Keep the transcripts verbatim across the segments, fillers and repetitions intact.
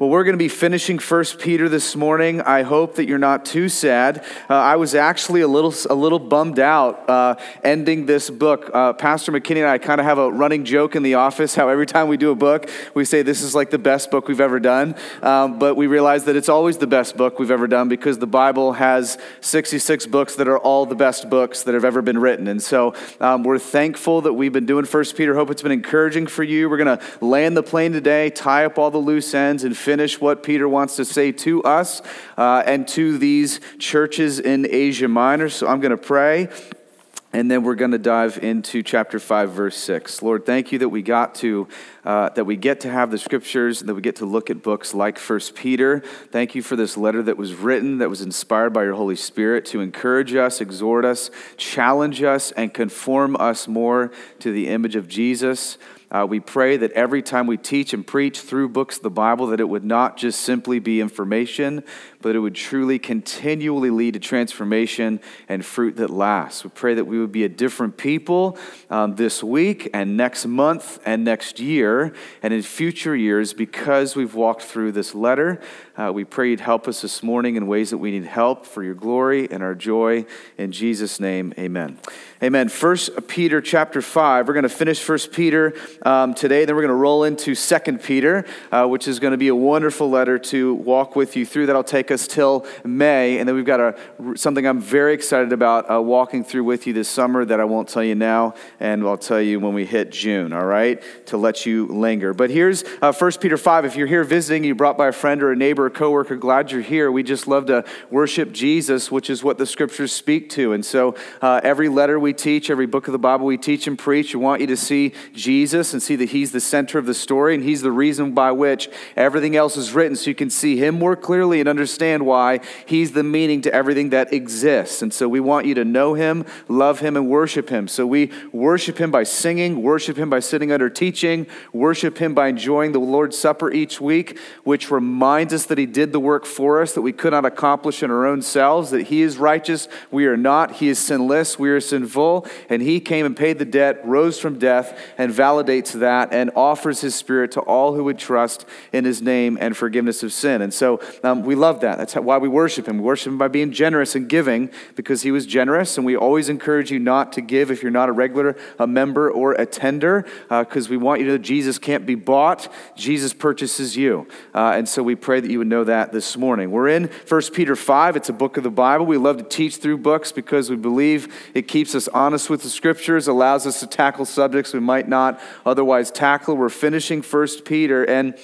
Well, we're going to be finishing First Peter this morning. I hope that you're not too sad. Uh, I was actually a little a little bummed out uh, ending this book. Uh, Pastor McKinney and I kind of have a running joke in the office how every time we do a book, we say this is like the best book we've ever done. Um, but we realize that it's always the best book we've ever done because the Bible has sixty-six books that are all the best books that have ever been written. And so um, we're thankful that we've been doing First Peter. Hope it's been encouraging for you. We're going to land the plane today, tie up all the loose ends, and finish what Peter wants to say to us uh, and to these churches in Asia Minor. So I'm going to pray, and then we're going to dive into chapter five, verse six. Lord, thank you that we got to uh, that we get to have the scriptures, that we get to look at books like First Peter. Thank you for this letter that was written, that was inspired by your Holy Spirit to encourage us, exhort us, challenge us, and conform us more to the image of Jesus. Uh, we pray that every time we teach and preach through books of the Bible, that it would not just simply be information, but it would truly continually lead to transformation and fruit that lasts. We pray that we would be a different people um, this week and next month and next year and in future years because we've walked through this letter. Uh, we pray you'd help us this morning in ways that we need help for your glory and our joy. In Jesus' name, amen. Amen. First Peter chapter five, we're going to finish First Peter Um, today, then we're going to roll into Second Peter, uh, which is going to be a wonderful letter to walk with you through. That'll take us till May, and then we've got a, something I'm very excited about uh, walking through with you this summer that I won't tell you now, and I'll tell you when we hit June, all right, to let you linger. But here's uh, First Peter five. If you're here visiting, you brought by a friend or a neighbor or coworker, glad you're here. We just love to worship Jesus, which is what the scriptures speak to. And so uh, every letter we teach, every book of the Bible we teach and preach, we want you to see Jesus and see that he's the center of the story and he's the reason by which everything else is written, so you can see him more clearly and understand why he's the meaning to everything that exists. And so we want you to know him, love him, and worship him. So we worship him by singing, worship him by sitting under teaching, worship him by enjoying the Lord's Supper each week, which reminds us that he did the work for us that we could not accomplish in our own selves, that he is righteous, we are not, he is sinless, we are sinful, and he came and paid the debt, rose from death, and validated that and offers his spirit to all who would trust in his name and forgiveness of sin. And so um, we love that. That's how, why we worship him. We worship him by being generous and giving because he was generous. And we always encourage you not to give if you're not a regular, a member, or a tender, because uh, we want you to know Jesus can't be bought. Jesus purchases you. Uh, and so we pray that you would know that this morning. We're in First Peter five. It's a book of the Bible. We love to teach through books because we believe it keeps us honest with the scriptures, allows us to tackle subjects we might not otherwise tackle. We're finishing First Peter, and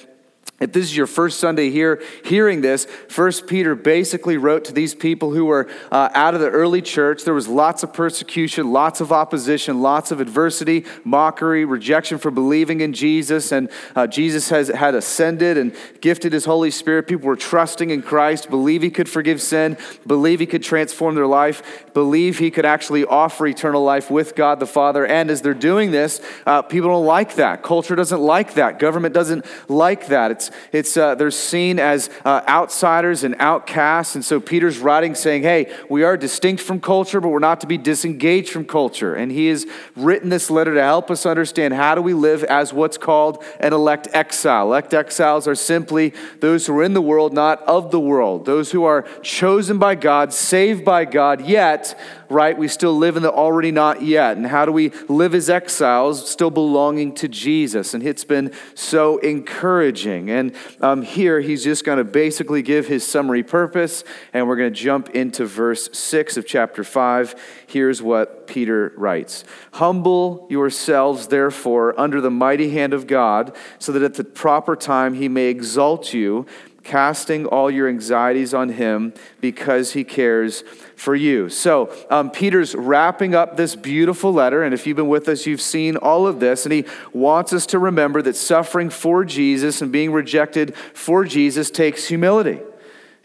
if this is your first Sunday here hearing this, First Peter basically wrote to these people who were uh, out of the early church. There was lots of persecution, lots of opposition, lots of adversity, mockery, rejection for believing in Jesus. And uh, Jesus has had ascended and gifted his Holy Spirit. People were trusting in Christ, believe he could forgive sin, believe he could transform their life, believe he could actually offer eternal life with God the Father. And as they're doing this, uh, people don't like that. Culture doesn't like that. Government doesn't like that. It's It's uh, they're seen as uh, outsiders and outcasts, and so Peter's writing saying, hey, we are distinct from culture, but we're not to be disengaged from culture. And he has written this letter to help us understand how do we live as what's called an elect exile. Elect exiles are simply those who are in the world, not of the world, those who are chosen by God, saved by God, yet, right, we still live in the already not yet. And how do we live as exiles, still belonging to Jesus? And it's been so encouraging. And um, here, he's just going to basically give his summary purpose, and we're going to jump into verse six of chapter five. Here's what Peter writes. Humble yourselves, therefore, under the mighty hand of God, so that at the proper time he may exalt you, casting all your anxieties on him because he cares for you. So um, Peter's wrapping up this beautiful letter, and if you've been with us, you've seen all of this, and he wants us to remember that suffering for Jesus and being rejected for Jesus takes humility.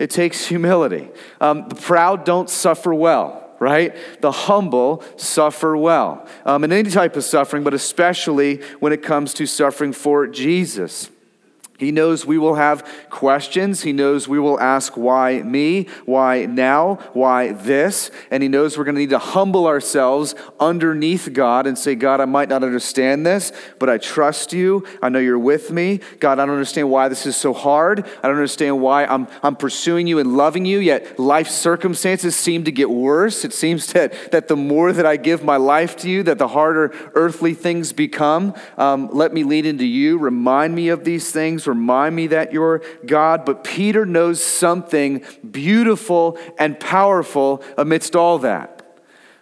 It takes humility. Um, the proud don't suffer well. Right? The humble suffer well um, in any type of suffering, but especially when it comes to suffering for Jesus. He knows we will have questions. He knows we will ask, why me? Why now? Why this? And he knows we're going to need to humble ourselves underneath God and say, God, I might not understand this, but I trust you. I know you're with me. God, I don't understand why this is so hard. I don't understand why I'm, I'm pursuing you and loving you, yet life circumstances seem to get worse. It seems that, that the more that I give my life to you, that the harder earthly things become. Um, let me lean into you. Remind me of these things. Remind me that you're God. But Peter knows something beautiful and powerful amidst all that.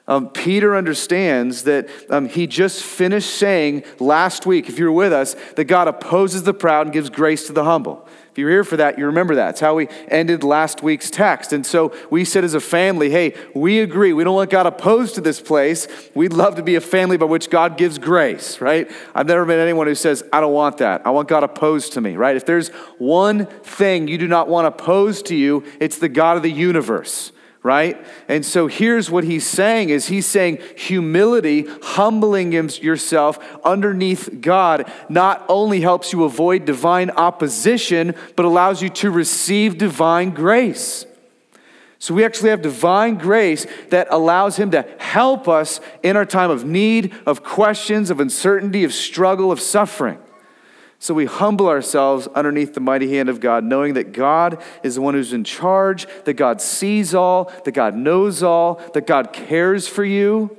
Um, Peter understands that um, he just finished saying last week, if you were with us, that God opposes the proud and gives grace to the humble. If you're here for that, you remember that. It's how we ended last week's text. And so we said as a family, hey, we agree. We don't want God opposed to this place. We'd love to be a family by which God gives grace, right? I've never met anyone who says, I don't want that. I want God opposed to me, right? If there's one thing you do not want opposed to you, it's the God of the universe, right? And so here's what he's saying is he's saying humility, humbling yourself underneath God, not only helps you avoid divine opposition, but allows you to receive divine grace. So we actually have divine grace that allows him to help us in our time of need, of questions, of uncertainty, of struggle, of suffering. So we humble ourselves underneath the mighty hand of God, knowing that God is the one who's in charge, that God sees all, that God knows all, that God cares for you,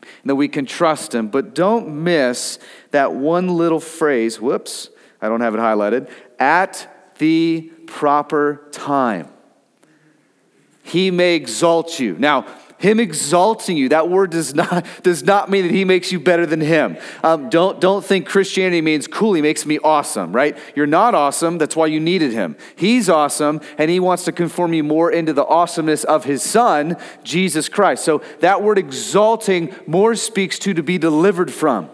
and that we can trust him. But don't miss that one little phrase, whoops, I don't have it highlighted, at the proper time. He may exalt you. Now, him exalting you, that word does not does not mean that he makes you better than him. Um, don't, don't think Christianity means, cool, he makes me awesome, right? You're not awesome, that's why you needed him. He's awesome, and he wants to conform you more into the awesomeness of his son, Jesus Christ. So that word exalting more speaks to to be delivered from.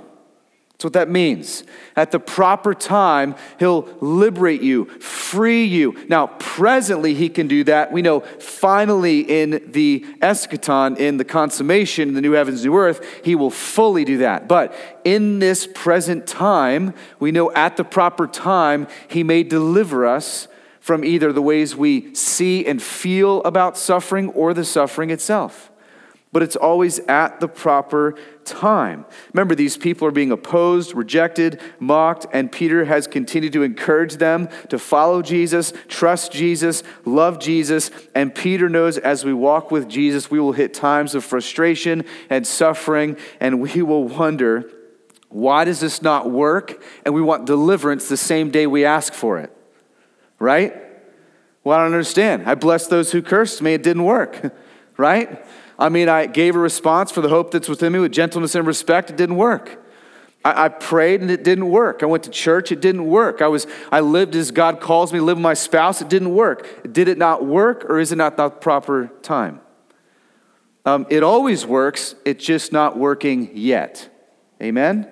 That's what that means. At the proper time, he'll liberate you, free you. Now, presently, he can do that. We know finally in the eschaton, in the consummation, in the new heavens, new earth, he will fully do that. But in this present time, we know at the proper time, he may deliver us from either the ways we see and feel about suffering or the suffering itself. But it's always at the proper time. Remember, these people are being opposed, rejected, mocked, and Peter has continued to encourage them to follow Jesus, trust Jesus, love Jesus, and Peter knows as we walk with Jesus, we will hit times of frustration and suffering, and we will wonder, why does this not work? And we want deliverance the same day we ask for it, right? Well, I don't understand. I blessed those who cursed me. It didn't work, right? I mean, I gave a response for the hope that's within me with gentleness and respect. It didn't work. I, I prayed and it didn't work. I went to church. It didn't work. I was I lived as God calls me, lived with my spouse. It didn't work. Did it not work, or is it not the proper time? Um, it always works. It's just not working yet. Amen?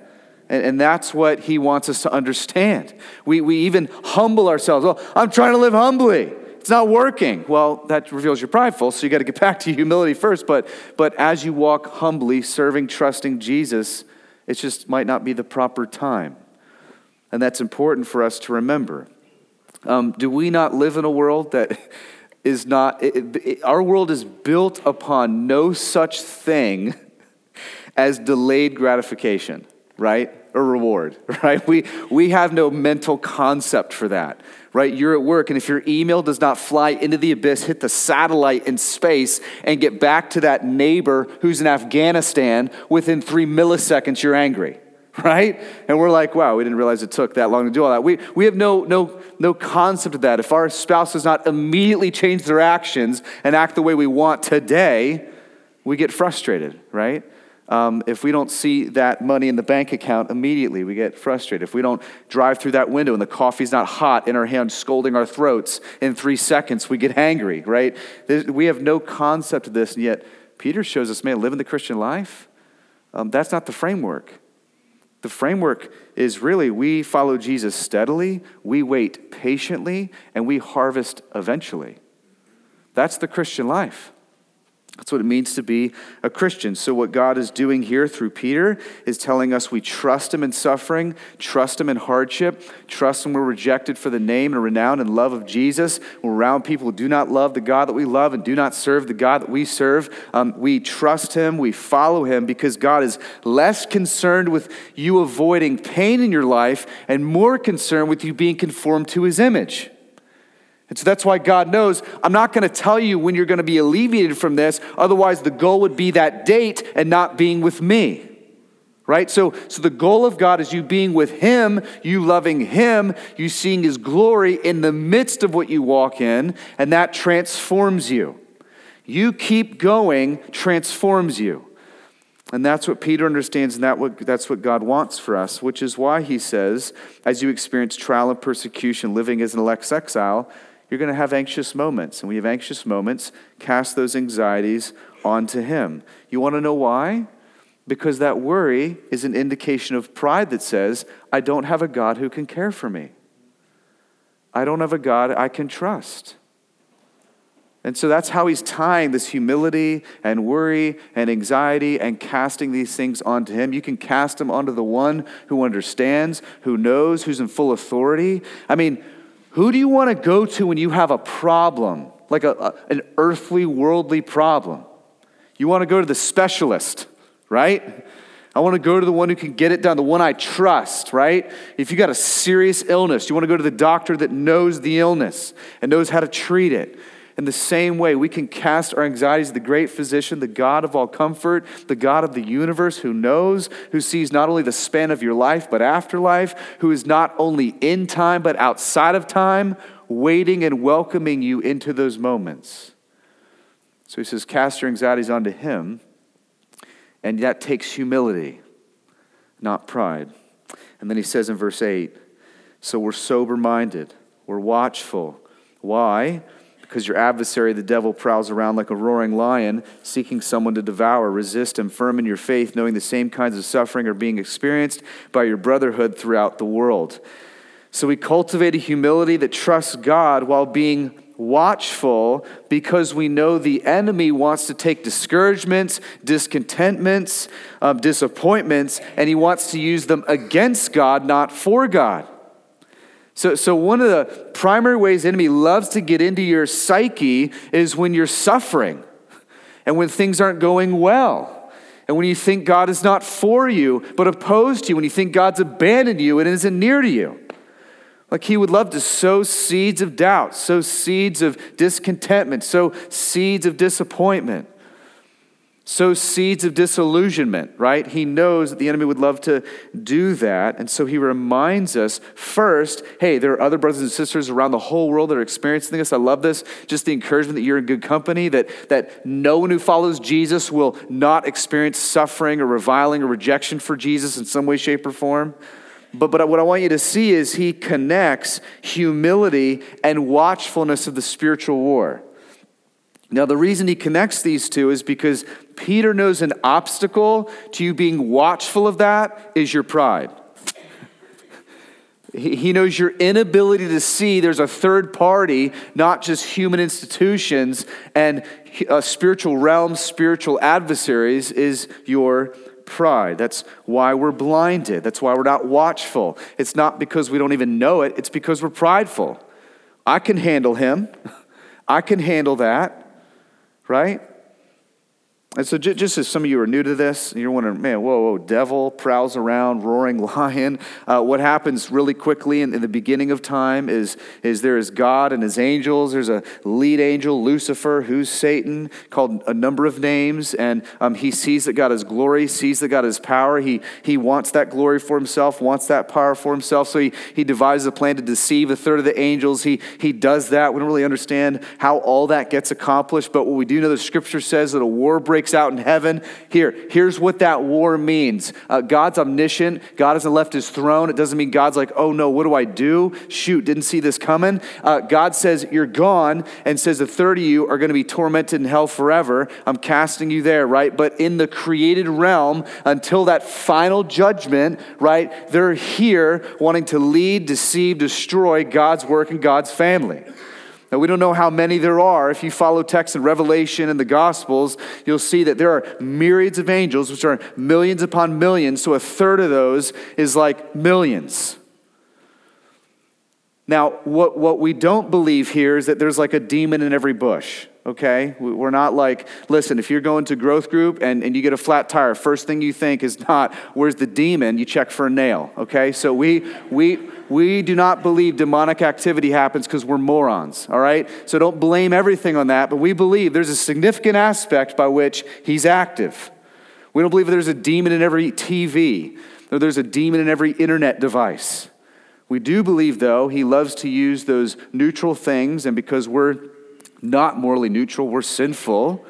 And, and that's what he wants us to understand. We, we even humble ourselves. Well, I'm trying to live humbly. It's not working. Well, that reveals you're prideful, so you got to get back to humility first. But but as you walk humbly, serving, trusting Jesus, it just might not be the proper time. And that's important for us to remember. Um, do we not live in a world that is not, it, it, it, our world is built upon no such thing as delayed gratification, right? A reward, right? We we have no mental concept for that, right? You're at work, and if your email does not fly into the abyss, hit the satellite in space, and get back to that neighbor who's in Afghanistan within three milliseconds, you're angry, right? And we're like, wow, we didn't realize it took that long to do all that. We we have no no no concept of that. If our spouse does not immediately change their actions and act the way we want today, we get frustrated, right? Um, if we don't see that money in the bank account immediately, we get frustrated. If we don't drive through that window and the coffee's not hot in our hand, scolding our throats in three seconds, we get angry, right? We have no concept of this, and yet Peter shows us, man, living the Christian life, um, that's not the framework. The framework is really we follow Jesus steadily, we wait patiently, and we harvest eventually. That's the Christian life. That's what it means to be a Christian. So what God is doing here through Peter is telling us we trust him in suffering, trust him in hardship, trust when we're rejected for the name and renown and love of Jesus. We're around people who do not love the God that we love and do not serve the God that we serve. Um, we trust him, we follow him, because God is less concerned with you avoiding pain in your life and more concerned with you being conformed to his image. And so that's why God knows, I'm not going to tell you when you're going to be alleviated from this. Otherwise, the goal would be that date and not being with me, right? So, so the goal of God is you being with him, you loving him, you seeing his glory in the midst of what you walk in, and that transforms you. You keep going transforms you. And that's what Peter understands, and that what, that's what God wants for us, which is why he says, as you experience trial and persecution, living as an elect exile, you're going to have anxious moments. And when you have anxious moments, cast those anxieties onto him. You want to know why? Because that worry is an indication of pride that says, I don't have a God who can care for me. I don't have a God I can trust. And so that's how he's tying this humility and worry and anxiety and casting these things onto him. You can cast them onto the one who understands, who knows, who's in full authority. I mean, who do you want to go to when you have a problem, like a, a, an earthly, worldly problem? You want to go to the specialist, right? I want to go to the one who can get it done, the one I trust, right? If you got a serious illness, you want to go to the doctor that knows the illness and knows how to treat it. In the same way, we can cast our anxieties to the great physician, the God of all comfort, the God of the universe who knows, who sees not only the span of your life but afterlife, who is not only in time but outside of time, waiting and welcoming you into those moments. So he says, cast your anxieties onto him, and that takes humility, not pride. And then he says in verse eight, so we're sober-minded, we're watchful. Why? Because your adversary, the devil, prowls around like a roaring lion, seeking someone to devour. Resist him firm in your faith, knowing the same kinds of suffering are being experienced by your brotherhood throughout the world. So we cultivate a humility that trusts God while being watchful, because we know the enemy wants to take discouragements, discontentments, um, disappointments, and he wants to use them against God, not for God. So, so one of the primary ways the enemy loves to get into your psyche is when you're suffering and when things aren't going well and when you think God is not for you but opposed to you, when you think God's abandoned you and isn't near to you. Like he would love to sow seeds of doubt, sow seeds of discontentment, sow seeds of disappointment. Sow seeds of disillusionment, right? He knows that the enemy would love to do that. And so he reminds us first, hey, there are other brothers and sisters around the whole world that are experiencing this. I love this. Just the encouragement that you're in good company, that, that no one who follows Jesus will not experience suffering or reviling or rejection for Jesus in some way, shape, or form. But, but what I want you to see is he connects humility and watchfulness of the spiritual war. Now, the reason he connects these two is because Peter knows an obstacle to you being watchful of that is your pride. He knows your inability to see there's a third party, not just human institutions and uh, spiritual realms, spiritual adversaries, is your pride. That's why we're blinded. That's why we're not watchful. It's not because we don't even know it. It's because we're prideful. I can handle him. I can handle that, right? And so just as some of you are new to this, and you're wondering, man, whoa, whoa, devil prowls around, roaring lion. Uh, what happens really quickly in, in the beginning of time is, is there is God and his angels. There's a lead angel, Lucifer, who's Satan, called a number of names. And um, he sees that God has glory, sees that God has power. He he wants that glory for himself, wants that power for himself. So he, he devises a plan to deceive a third of the angels. He, he does that. We don't really understand how all that gets accomplished. But what we do know, the scripture says that a war breaks out in heaven. Here, here's what that war means. Uh, God's omniscient. God hasn't left his throne. It doesn't mean God's like, oh no, what do I do? Shoot, didn't see this coming. Uh, God says, you're gone, and says the third of you are going to be tormented in hell forever. I'm casting you there, right? But in the created realm, until that final judgment, right, they're here wanting to lead, deceive, destroy God's work and God's family. Now, we don't know how many there are. If you follow texts in Revelation and the Gospels, you'll see that there are myriads of angels, which are millions upon millions, so a third of those is like millions. Now, what, what we don't believe here is that there's like a demon in every bush, okay? We're not like, listen, if you're going to growth group and, and you get a flat tire, first thing you think is not, where's the demon? You check for a nail, okay? So we we we do not believe demonic activity happens because we're morons, all right? So don't blame everything on that, but we believe there's a significant aspect by which he's active. We don't believe there's a demon in every T V or there's a demon in every internet device. We do believe, though, he loves to use those neutral things, and because we're not morally neutral, we're sinful,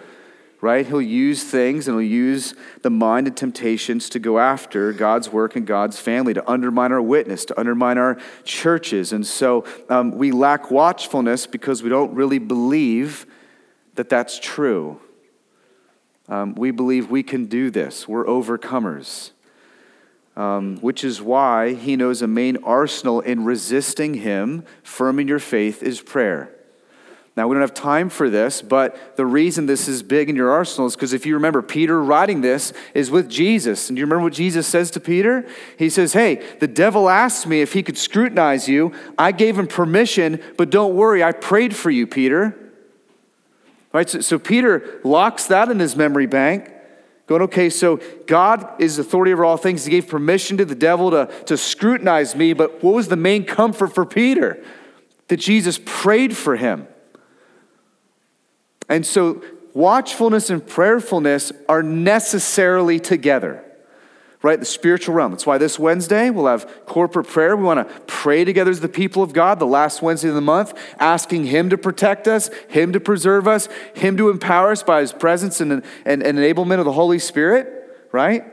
right? He'll use things, and he'll use the mind and temptations to go after God's work and God's family, to undermine our witness, to undermine our churches. And so um, we lack watchfulness because we don't really believe that that's true. Um, we believe we can do this. We're overcomers. Um, which is why he knows a main arsenal in resisting him, firm in your faith, is prayer. Now, we don't have time for this, but the reason this is big in your arsenal is because if you remember, Peter writing this is with Jesus. And do you remember what Jesus says to Peter? He says, hey, the devil asked me if he could scrutinize you. I gave him permission, but don't worry, I prayed for you, Peter. All right, so, so Peter locks that in his memory bank. Going, okay, so God is authority over all things. He gave permission to the devil to, to scrutinize me, but what was the main comfort for Peter? That Jesus prayed for him. And so watchfulness and prayerfulness are necessarily together, right? The spiritual realm. That's why this Wednesday we'll have corporate prayer. We want to pray together as the people of God, the last Wednesday of the month, asking him to protect us, him to preserve us, him to empower us by his presence and, and, and enablement of the Holy Spirit, right?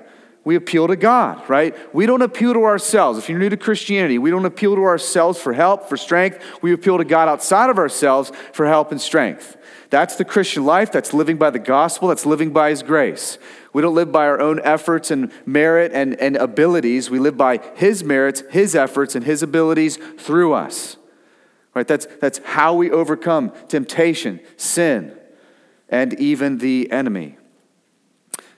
We appeal to God, right? We don't appeal to ourselves. If you're new to Christianity, we don't appeal to ourselves for help, for strength. We appeal to God outside of ourselves for help and strength. That's the Christian life. That's living by the gospel. That's living by his grace. We don't live by our own efforts and merit and, and abilities. We live by his merits, his efforts, and his abilities through us. Right? That's, that's how we overcome temptation, sin, and even the enemy.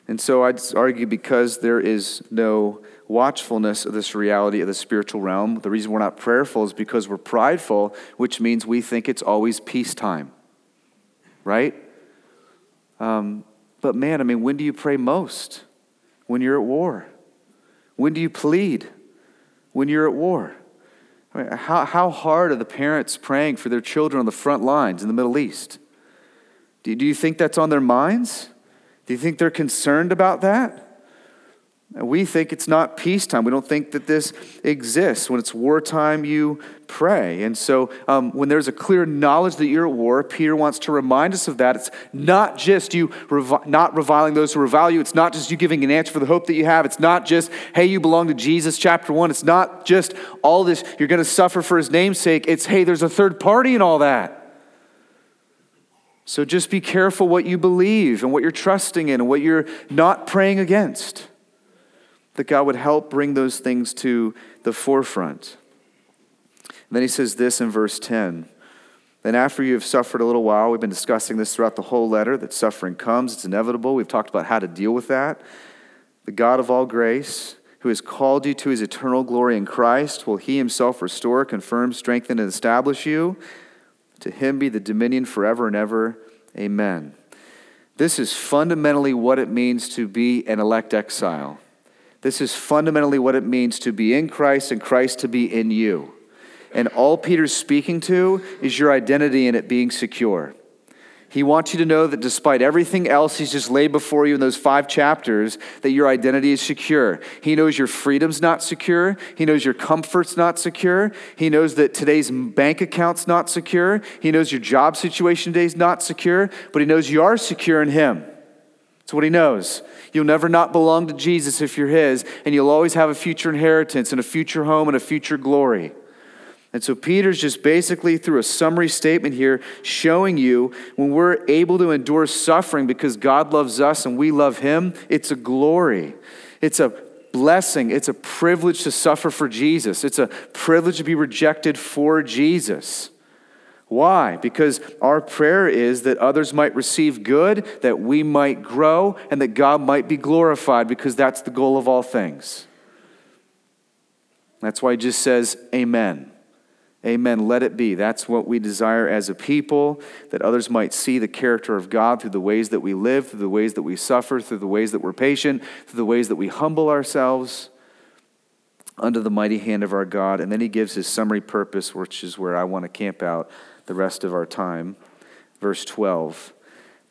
And so I'd argue because there is no watchfulness of this reality of the spiritual realm, the reason we're not prayerful is because we're prideful, which means we think it's always peacetime. Right? Um, but man, I mean, when do you pray most? When you're at war. When do you plead? When you're at war. I mean, how, how hard are the parents praying for their children on the front lines in the Middle East? Do, do you think that's on their minds? Do you think they're concerned about that? We think it's not peacetime. We don't think that this exists. When it's wartime, you pray. And so um, when there's a clear knowledge that you're at war, Peter wants to remind us of that. It's not just you revi- not reviling those who revile you. It's not just you giving an answer for the hope that you have. It's not just, hey, you belong to Jesus, chapter one. It's not just all this, you're going to suffer for his name's sake. It's, hey, there's a third party in all that. So just be careful what you believe and what you're trusting in and what you're not praying against. That God would help bring those things to the forefront. And then he says this in verse ten. Then after you have suffered a little while, we've been discussing this throughout the whole letter, that suffering comes, it's inevitable. We've talked about how to deal with that. The God of all grace, who has called you to his eternal glory in Christ, will he himself restore, confirm, strengthen, and establish you. To him be the dominion forever and ever. Amen. This is fundamentally what it means to be an elect exile. This is fundamentally what it means to be in Christ and Christ to be in you. And all Peter's speaking to is your identity in it being secure. He wants you to know that despite everything else he's just laid before you in those five chapters, that your identity is secure. He knows your freedom's not secure. He knows your comfort's not secure. He knows that today's bank account's not secure. He knows your job situation today's not secure, but he knows you are secure in him. That's what he knows. You'll never not belong to Jesus if you're his, and you'll always have a future inheritance and a future home and a future glory. And so Peter's just basically, through a summary statement here, showing you when we're able to endure suffering because God loves us and we love him, it's a glory. It's a blessing. It's a privilege to suffer for Jesus. It's a privilege to be rejected for Jesus. Why? Because our prayer is that others might receive good, that we might grow, and that God might be glorified, because that's the goal of all things. That's why he just says, amen. Amen, let it be. That's what we desire as a people, that others might see the character of God through the ways that we live, through the ways that we suffer, through the ways that we're patient, through the ways that we humble ourselves under the mighty hand of our God. And then he gives his summary purpose, which is where I want to camp out the rest of our time. Verse twelve,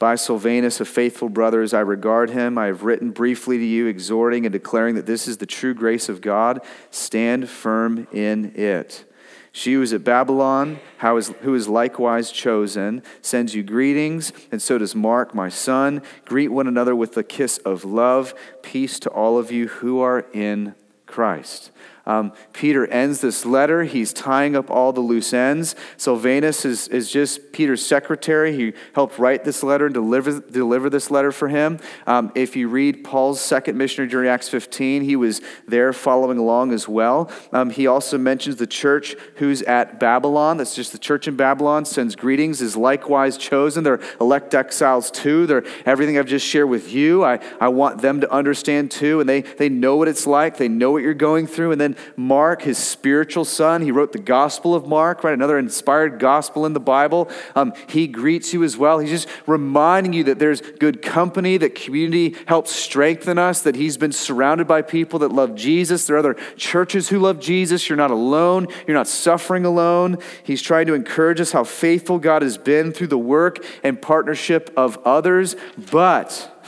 by Silvanus, a faithful brother, as I regard him, I have written briefly to you, exhorting and declaring that this is the true grace of God. Stand firm in it. She who is at Babylon, how is, who is likewise chosen, sends you greetings, and so does Mark, my son. Greet one another with the kiss of love. Peace to all of you who are in Christ. Um, Peter ends this letter. He's tying up all the loose ends. Silvanus is, is just Peter's secretary. He helped write this letter and deliver deliver this letter for him. Um, if you read Paul's second missionary journey, Acts fifteen, he was there following along as well. Um, he also mentions the church who's at Babylon. That's just the church in Babylon. Sends greetings, is likewise chosen. They're elect exiles too. They're everything I've just shared with you. I, I want them to understand too. And they, they know what it's like. They know what you're going through. And then Mark, his spiritual son, he wrote the Gospel of Mark, right? Another inspired gospel in the Bible. Um, he greets you as well. He's just reminding you that there's good company, that community helps strengthen us, that he's been surrounded by people that love Jesus. There are other churches who love Jesus. You're not alone. You're not suffering alone. He's trying to encourage us how faithful God has been through the work and partnership of others. But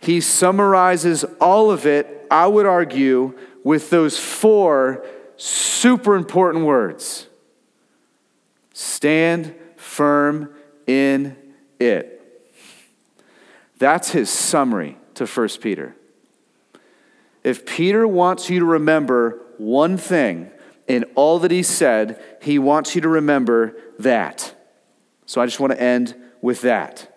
he summarizes all of it, I would argue, with those four super important words. Stand firm in it. That's his summary to First Peter. If Peter wants you to remember one thing in all that he said, he wants you to remember that. So I just want to end with that.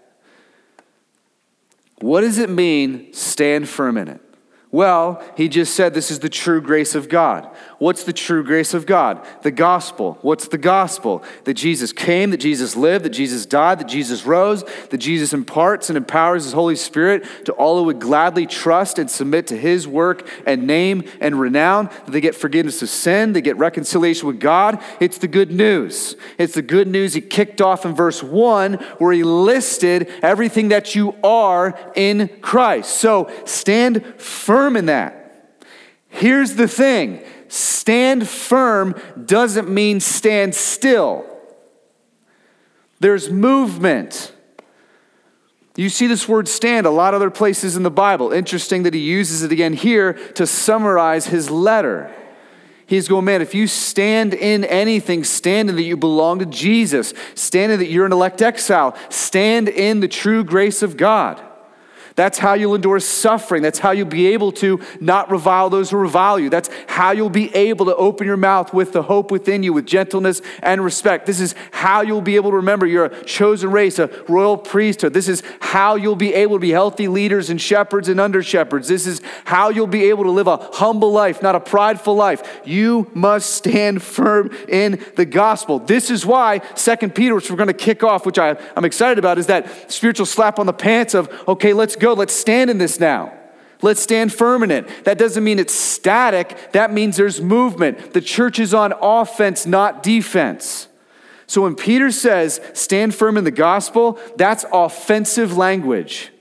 What does it mean, stand firm in it? Well, he just said this is the true grace of God. What's the true grace of God? The gospel. What's the gospel? That Jesus came, that Jesus lived, that Jesus died, that Jesus rose, that Jesus imparts and empowers his Holy Spirit to all who would gladly trust and submit to his work and name and renown, that they get forgiveness of sin, they get reconciliation with God. It's the good news. It's the good news he kicked off in verse one, where he listed everything that you are in Christ. So stand firm. Firm in that. Here's the thing. Stand firm doesn't mean stand still. There's movement. You see this word stand a lot of other places in the Bible. Interesting that he uses it again here to summarize his letter. He's going, man, if you stand in anything, stand in that you belong to Jesus. Stand in that you're an elect exile. Stand in the true grace of God. That's how you'll endure suffering. That's how you'll be able to not revile those who revile you. That's how you'll be able to open your mouth with the hope within you, with gentleness and respect. This is how you'll be able to remember you're a chosen race, a royal priesthood. This is how you'll be able to be healthy leaders and shepherds and under shepherds. This is how you'll be able to live a humble life, not a prideful life. You must stand firm in the gospel. This is why Second Peter, which we're going to kick off, which I, I'm excited about, is that spiritual slap on the pants of, okay, let's go. Let's stand in this now. Let's stand firm in it. That doesn't mean it's static. That means there's movement. The church is on offense, not defense. So when Peter says, stand firm in the gospel, that's offensive language.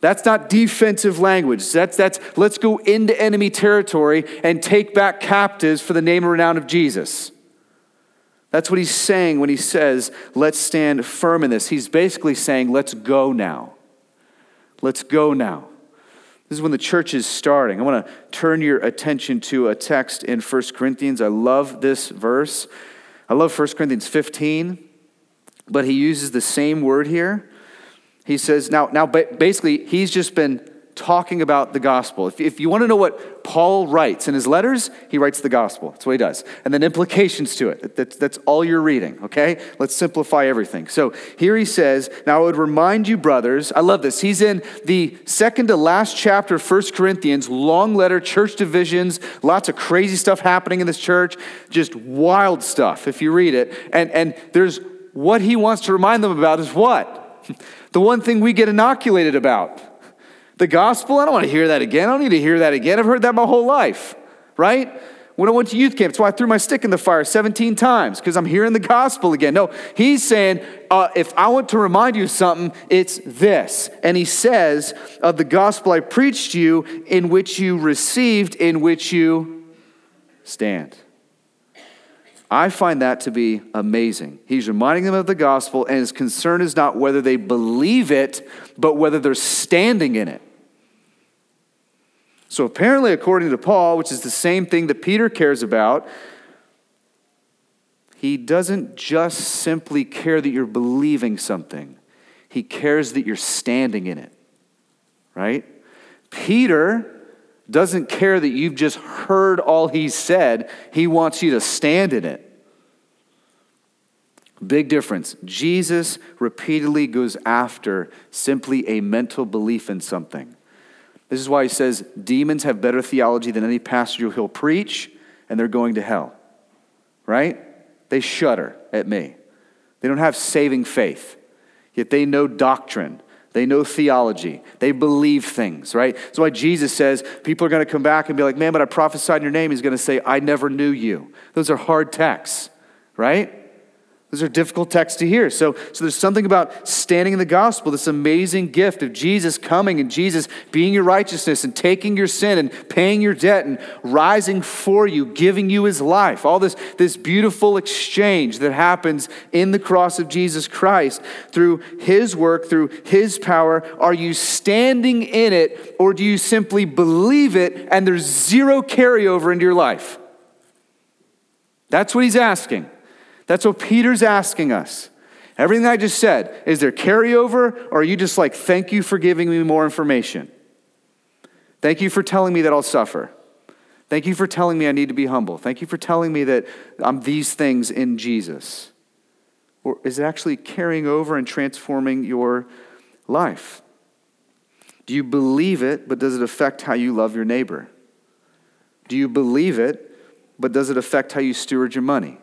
That's not defensive language. That's, that's let's go into enemy territory and take back captives for the name and renown of Jesus. That's what he's saying when he says, let's stand firm in this. He's basically saying, let's go now. Let's go now. This is when the church is starting. I want to turn your attention to a text in First Corinthians. I love this verse. I love First Corinthians fifteen, but he uses the same word here. He says, now, now basically, he's just been talking about the gospel. If, if you want to know what Paul writes in his letters, he writes the gospel. That's what he does. And then implications to it. That's, that's all you're reading, okay? Let's simplify everything. So here he says, now I would remind you, brothers, I love this. He's in the second to last chapter of First Corinthians, long letter, church divisions, lots of crazy stuff happening in this church, just wild stuff if you read it. And, and there's what he wants to remind them about is what? The one thing we get inoculated about. The gospel, I don't want to hear that again. I don't need to hear that again. I've heard that my whole life, right? When I went to youth camp, that's why I threw my stick in the fire seventeen times, because I'm hearing the gospel again. No, he's saying, uh, if I want to remind you of something, it's this. And he says, of the gospel I preached to you, in which you received, in which you stand. I find that to be amazing. He's reminding them of the gospel, and his concern is not whether they believe it, but whether they're standing in it. So apparently, according to Paul, which is the same thing that Peter cares about, he doesn't just simply care that you're believing something. He cares that you're standing in it, right? Peter doesn't care that you've just heard all he said. He wants you to stand in it. Big difference. Jesus repeatedly goes after simply a mental belief in something. This is why he says demons have better theology than any pastor he'll preach, and they're going to hell, right? They shudder at me. They don't have saving faith, yet they know doctrine. They know theology. They believe things, right? That's why Jesus says people are going to come back and be like, man, but I prophesied in your name. He's going to say, I never knew you. Those are hard texts, right? Those are difficult texts to hear. So, so there's something about standing in the gospel, this amazing gift of Jesus coming and Jesus being your righteousness and taking your sin and paying your debt and rising for you, giving you his life. All this, this beautiful exchange that happens in the cross of Jesus Christ through his work, through his power. Are you standing in it, or do you simply believe it and there's zero carryover into your life? That's what he's asking. That's what Peter's asking us. Everything I just said, is there carryover, or are you just like, thank you for giving me more information? Thank you for telling me that I'll suffer. Thank you for telling me I need to be humble. Thank you for telling me that I'm these things in Jesus. Or is it actually carrying over and transforming your life? Do you believe it, but does it affect how you love your neighbor? Do you believe it, but does it affect how you steward your money?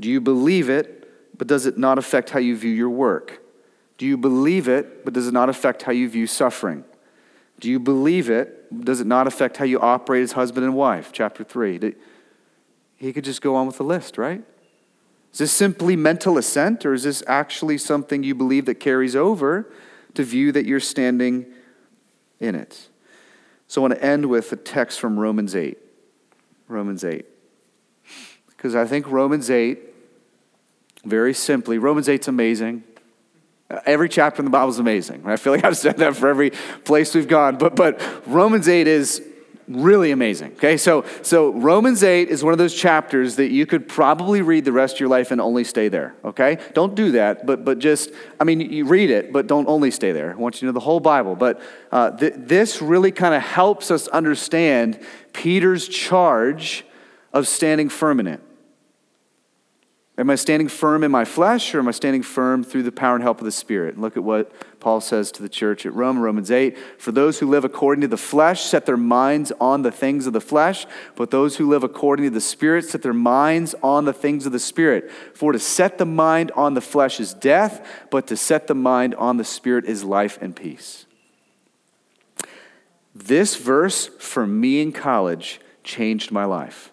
Do you believe it, but does it not affect how you view your work? Do you believe it, but does it not affect how you view suffering? Do you believe it, does it not affect how you operate as husband and wife? Chapter three. He could just go on with the list, right? Is this simply mental assent, or is this actually something you believe that carries over to view that you're standing in it? So I want to end with a text from Romans eight. Romans eight. Because I think Romans eight, very simply, Romans eight's amazing. Every chapter in the Bible is amazing. I feel like I've said that for every place we've gone. But but Romans eight is really amazing. Okay, so so Romans eight is one of those chapters that you could probably read the rest of your life and only stay there. Okay, don't do that. But but just I mean, you read it, but don't only stay there. I want you to know the whole Bible. But uh, th- this really kind of helps us understand Peter's charge of standing firm in it. Am I standing firm in my flesh, or am I standing firm through the power and help of the Spirit? And look at what Paul says to the church at Rome, Romans eight. For those who live according to the flesh set their minds on the things of the flesh, but those who live according to the Spirit set their minds on the things of the Spirit. For to set the mind on the flesh is death, but to set the mind on the Spirit is life and peace. This verse, for me in college, changed my life.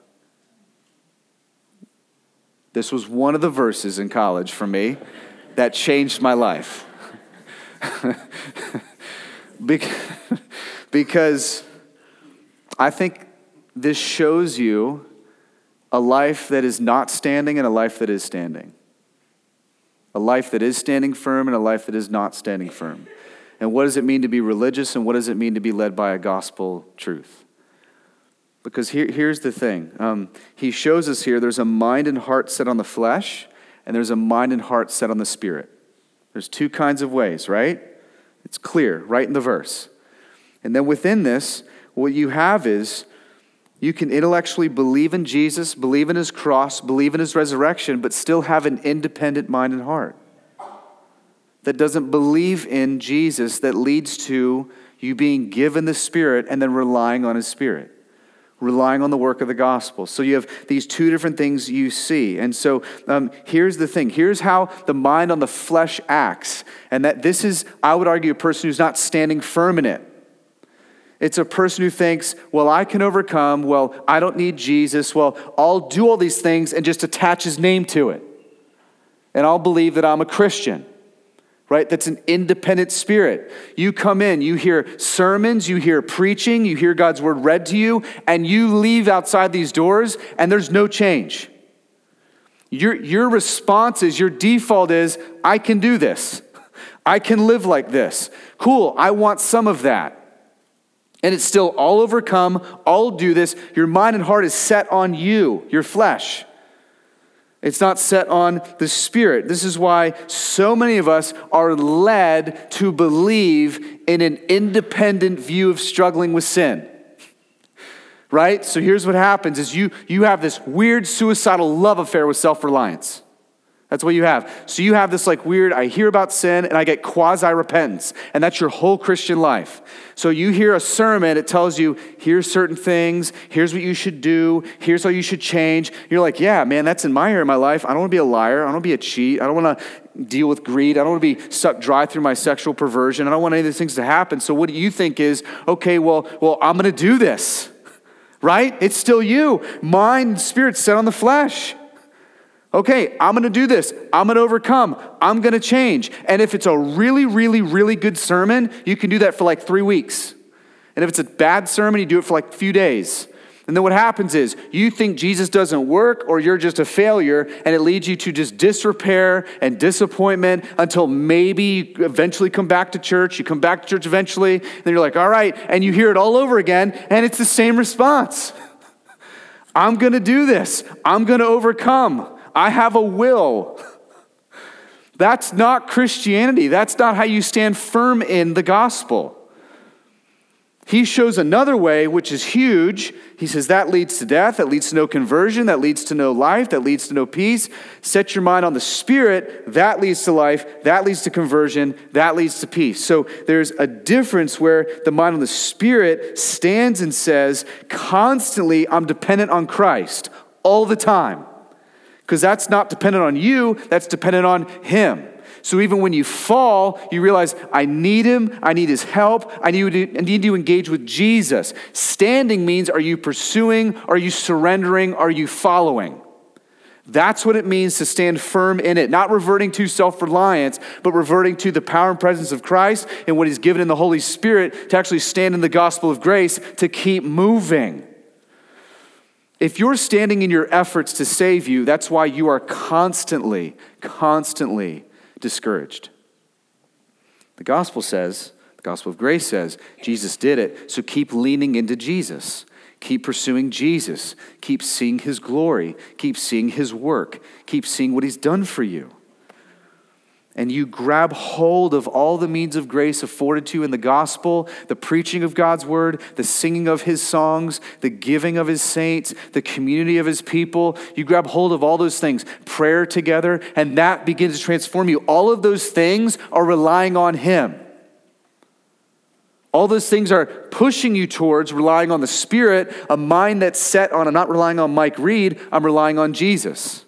This was one of the verses in college for me that changed my life. Because I think this shows you a life that is not standing and a life that is standing. A life that is standing firm and a life that is not standing firm. And what does it mean to be religious, and what does it mean to be led by a gospel truth? Because here, here's the thing. Um, he shows us here there's a mind and heart set on the flesh, and there's a mind and heart set on the Spirit. There's two kinds of ways, right? It's clear right in the verse. And then within this, what you have is you can intellectually believe in Jesus, believe in his cross, believe in his resurrection, but still have an independent mind and heart that doesn't believe in Jesus, that leads to you being given the Spirit and then relying on his Spirit, relying on the work of the gospel. So you have these two different things you see. And so um, here's the thing. Here's how the mind on the flesh acts. And that this is, I would argue, a person who's not standing firm in it. It's a person who thinks, well, I can overcome. Well, I don't need Jesus. Well, I'll do all these things and just attach his name to it. And I'll believe that I'm a Christian. Right? That's an independent spirit. You come in, you hear sermons, you hear preaching, you hear God's word read to you, and you leave outside these doors and there's no change. Your, your response is, your default is, I can do this. I can live like this. Cool, I want some of that. And it's still, I'll overcome, I'll do this. Your mind and heart is set on you, your flesh. It's not set on the Spirit. This is why so many of us are led to believe in an independent view of struggling with sin, right? So here's what happens is you, you have this weird suicidal love affair with self-reliance. That's what you have. So you have this like weird, I hear about sin and I get quasi-repentance. And that's your whole Christian life. So you hear a sermon, it tells you, here's certain things, here's what you should do, here's how you should change. You're like, yeah, man, that's in my area of my life. I don't want to be a liar. I don't want to be a cheat. I don't want to deal with greed. I don't want to be sucked dry through my sexual perversion. I don't want any of these things to happen. So what do you think is, okay, well, well, I'm going to do this, right? It's still you. Mind and spirit set on the flesh. Okay, I'm going to do this. I'm going to overcome. I'm going to change. And if it's a really, really, really good sermon, you can do that for like three weeks. And if it's a bad sermon, you do it for like a few days. And then what happens is you think Jesus doesn't work or you're just a failure, and it leads you to just disrepair and disappointment until maybe you eventually come back to church. You come back to church eventually, and then you're like, all right, and you hear it all over again, and it's the same response. I'm going to do this. I'm going to overcome. I have a will. That's not Christianity. That's not how you stand firm in the gospel. He shows another way, which is huge. He says that leads to death, that leads to no conversion, that leads to no life, that leads to no peace. Set your mind on the Spirit, that leads to life, that leads to conversion, that leads to peace. So there's a difference where the mind on the Spirit stands and says, constantly, I'm dependent on Christ all the time. Because that's not dependent on you, that's dependent on him. So even when you fall, you realize, I need him, I need his help, I need to, I need to engage with Jesus. Standing means, are you pursuing, are you surrendering, are you following? That's what it means to stand firm in it, not reverting to self-reliance, but reverting to the power and presence of Christ and what he's given in the Holy Spirit to actually stand in the gospel of grace to keep moving. If you're standing in your efforts to save you, that's why you are constantly, constantly discouraged. The gospel says, the gospel of grace says, Jesus did it, so keep leaning into Jesus. Keep pursuing Jesus. Keep seeing his glory. Keep seeing his work. Keep seeing what he's done for you. And you grab hold of all the means of grace afforded to you in the gospel, the preaching of God's word, the singing of his songs, the giving of his saints, the community of his people. You grab hold of all those things, prayer together, and that begins to transform you. All of those things are relying on him. All those things are pushing you towards relying on the Spirit, a mind that's set on, I'm not relying on Mike Reed, I'm relying on Jesus.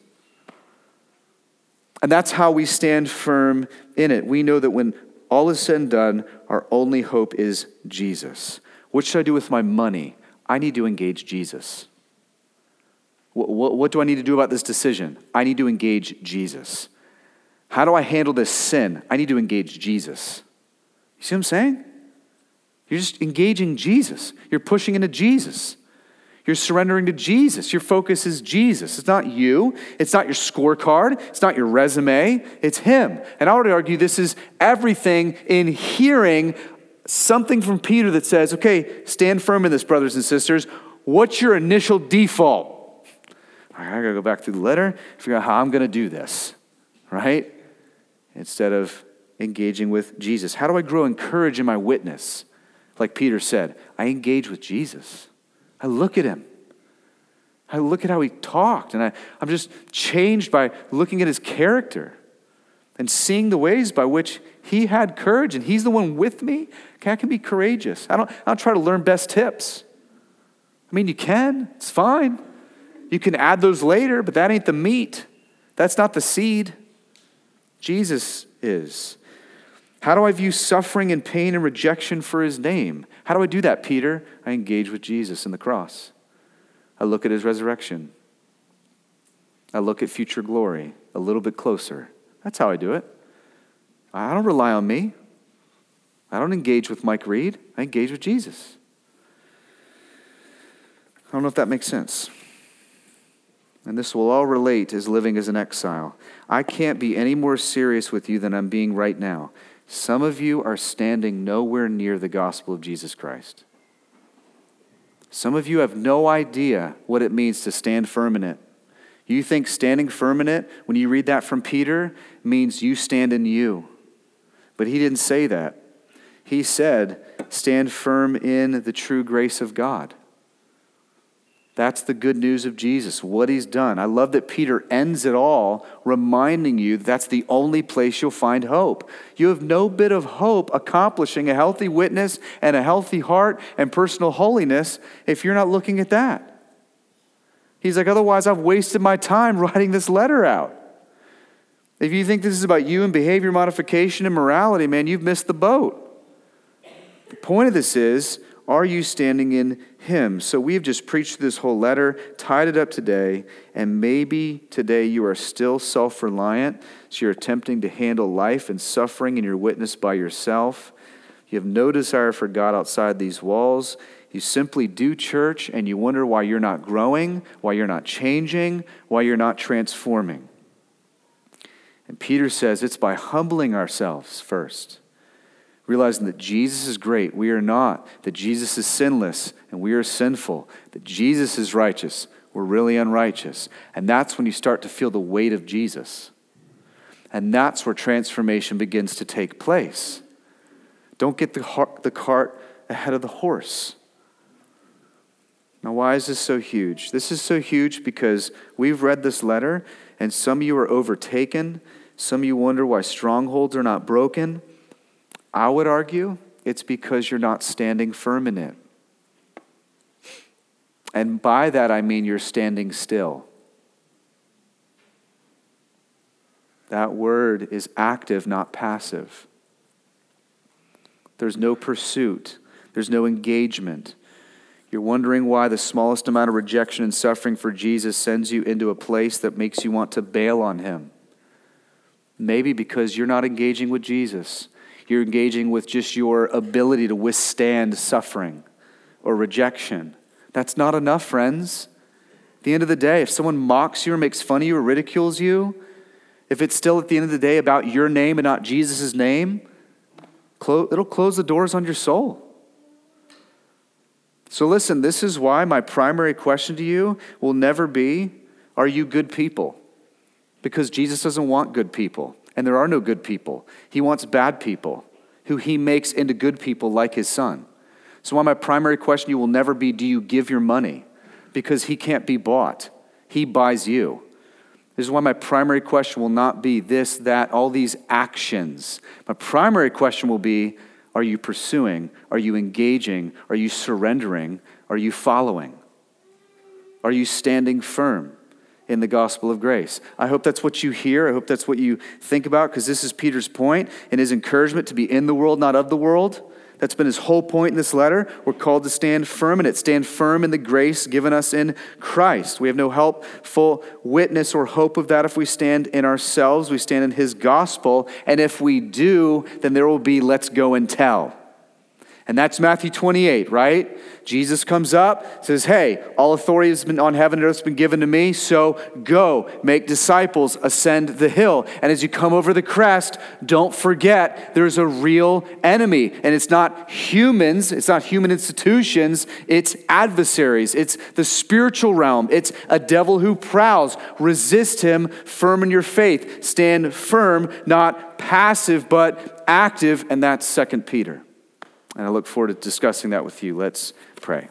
And that's how we stand firm in it. We know that when all is said and done, our only hope is Jesus. What should I do with my money? I need to engage Jesus. What, what, what do I need to do about this decision? I need to engage Jesus. How do I handle this sin? I need to engage Jesus. You see what I'm saying? You're just engaging Jesus. You're pushing into Jesus. You're surrendering to Jesus. Your focus is Jesus. It's not you. It's not your scorecard. It's not your resume. It's him. And I would argue this is everything in hearing something from Peter that says, okay, stand firm in this, brothers and sisters. What's your initial default? All right, I gotta go back through the letter, figure out how I'm gonna do this, right? Instead of engaging with Jesus. How do I grow in courage in my witness? Like Peter said, I engage with Jesus. I look at him. I look at how he talked, and I, I'm just changed by looking at his character and seeing the ways by which he had courage, and he's the one with me. I can be courageous. I don't, I don't try to learn best tips. I mean, you can. It's fine. You can add those later, but that ain't the meat. That's not the seed. Jesus is. How do I view suffering and pain and rejection for his name? How do I do that, Peter? I engage with Jesus in the cross. I look at his resurrection. I look at future glory a little bit closer. That's how I do it. I don't rely on me. I don't engage with Mike Reed. I engage with Jesus. I don't know if that makes sense. And this will all relate as living as an exile. I can't be any more serious with you than I'm being right now. Some of you are standing nowhere near the gospel of Jesus Christ. Some of you have no idea what it means to stand firm in it. You think standing firm in it, when you read that from Peter, means you stand in you. But he didn't say that. He said, stand firm in the true grace of God. That's the good news of Jesus, what he's done. I love that Peter ends it all reminding you that that's the only place you'll find hope. You have no bit of hope accomplishing a healthy witness and a healthy heart and personal holiness if you're not looking at that. He's like, otherwise I've wasted my time writing this letter out. If you think this is about you and behavior modification and morality, man, you've missed the boat. The point of this is, are you standing in him? So we've just preached this whole letter, tied it up today, and maybe today you are still self-reliant, so you're attempting to handle life and suffering and your witness by yourself. You have no desire for God outside these walls. You simply do church, and you wonder why you're not growing, why you're not changing, why you're not transforming. And Peter says it's by humbling ourselves first. Realizing that Jesus is great, we are not. That Jesus is sinless, and we are sinful. That Jesus is righteous, we're really unrighteous. And that's when you start to feel the weight of Jesus. And that's where transformation begins to take place. Don't get the, heart, the cart ahead of the horse. Now, why is this so huge? This is so huge because we've read this letter, and some of you are overtaken. Some of you wonder why strongholds are not broken. I would argue it's because you're not standing firm in it. And by that, I mean you're standing still. That word is active, not passive. There's no pursuit. There's no engagement. You're wondering why the smallest amount of rejection and suffering for Jesus sends you into a place that makes you want to bail on him. Maybe because you're not engaging with Jesus. You're engaging with just your ability to withstand suffering or rejection. That's not enough, friends. At the end of the day, if someone mocks you or makes fun of you or ridicules you, if it's still at the end of the day about your name and not Jesus' name, it'll close the doors on your soul. So listen, this is why my primary question to you will never be, are you good people? Because Jesus doesn't want good people. And there are no good people. He wants bad people who he makes into good people like his son. So why my primary question you will never be, do you give your money? Because he can't be bought. He buys you. This is why my primary question will not be this, that, all these actions. My primary question will be, are you pursuing? Are you engaging? Are you surrendering? Are you following? Are you standing firm in the gospel of grace? I hope that's what you hear. I hope that's what you think about, because this is Peter's point and his encouragement to be in the world, not of the world. That's been his whole point in this letter. We're called to stand firm in it. Stand firm in the grace given us in Christ. We have no helpful witness or hope of that if we stand in ourselves. We stand in his gospel. And if we do, then there will be let's go and tell. And that's Matthew twenty-eight, right? Jesus comes up, says, hey, all authority has been on heaven and earth has been given to me, so go, make disciples, ascend the hill. And as you come over the crest, don't forget there's a real enemy. And it's not humans, it's not human institutions, it's adversaries, it's the spiritual realm, it's a devil who prowls. Resist him, firm in your faith. Stand firm, not passive, but active, and that's Second Peter. And I look forward to discussing that with you. Let's pray.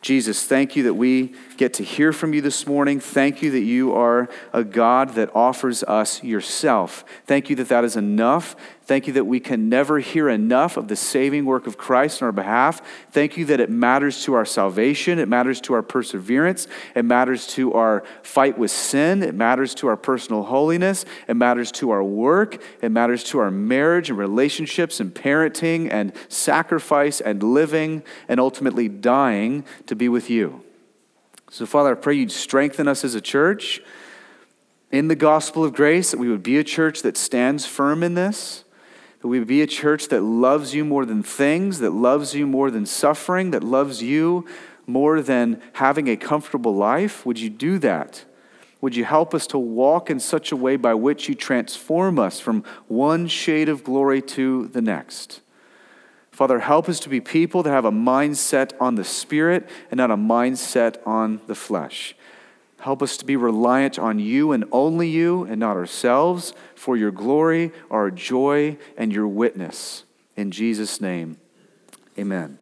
Jesus, thank you that we get to hear from you this morning. Thank you that you are a God that offers us yourself. Thank you that that is enough. Thank you that we can never hear enough of the saving work of Christ on our behalf. Thank you that it matters to our salvation. It matters to our perseverance. It matters to our fight with sin. It matters to our personal holiness. It matters to our work. It matters to our marriage and relationships and parenting and sacrifice and living and ultimately dying to be with you. So, Father, I pray you'd strengthen us as a church in the gospel of grace, that we would be a church that stands firm in this, that we would be a church that loves you more than things, that loves you more than suffering, that loves you more than having a comfortable life. Would you do that? Would you help us to walk in such a way by which you transform us from one shade of glory to the next? Father, help us to be people that have a mindset on the Spirit and not a mindset on the flesh. Help us to be reliant on you and only you and not ourselves for your glory, our joy, and your witness. In Jesus' name, amen.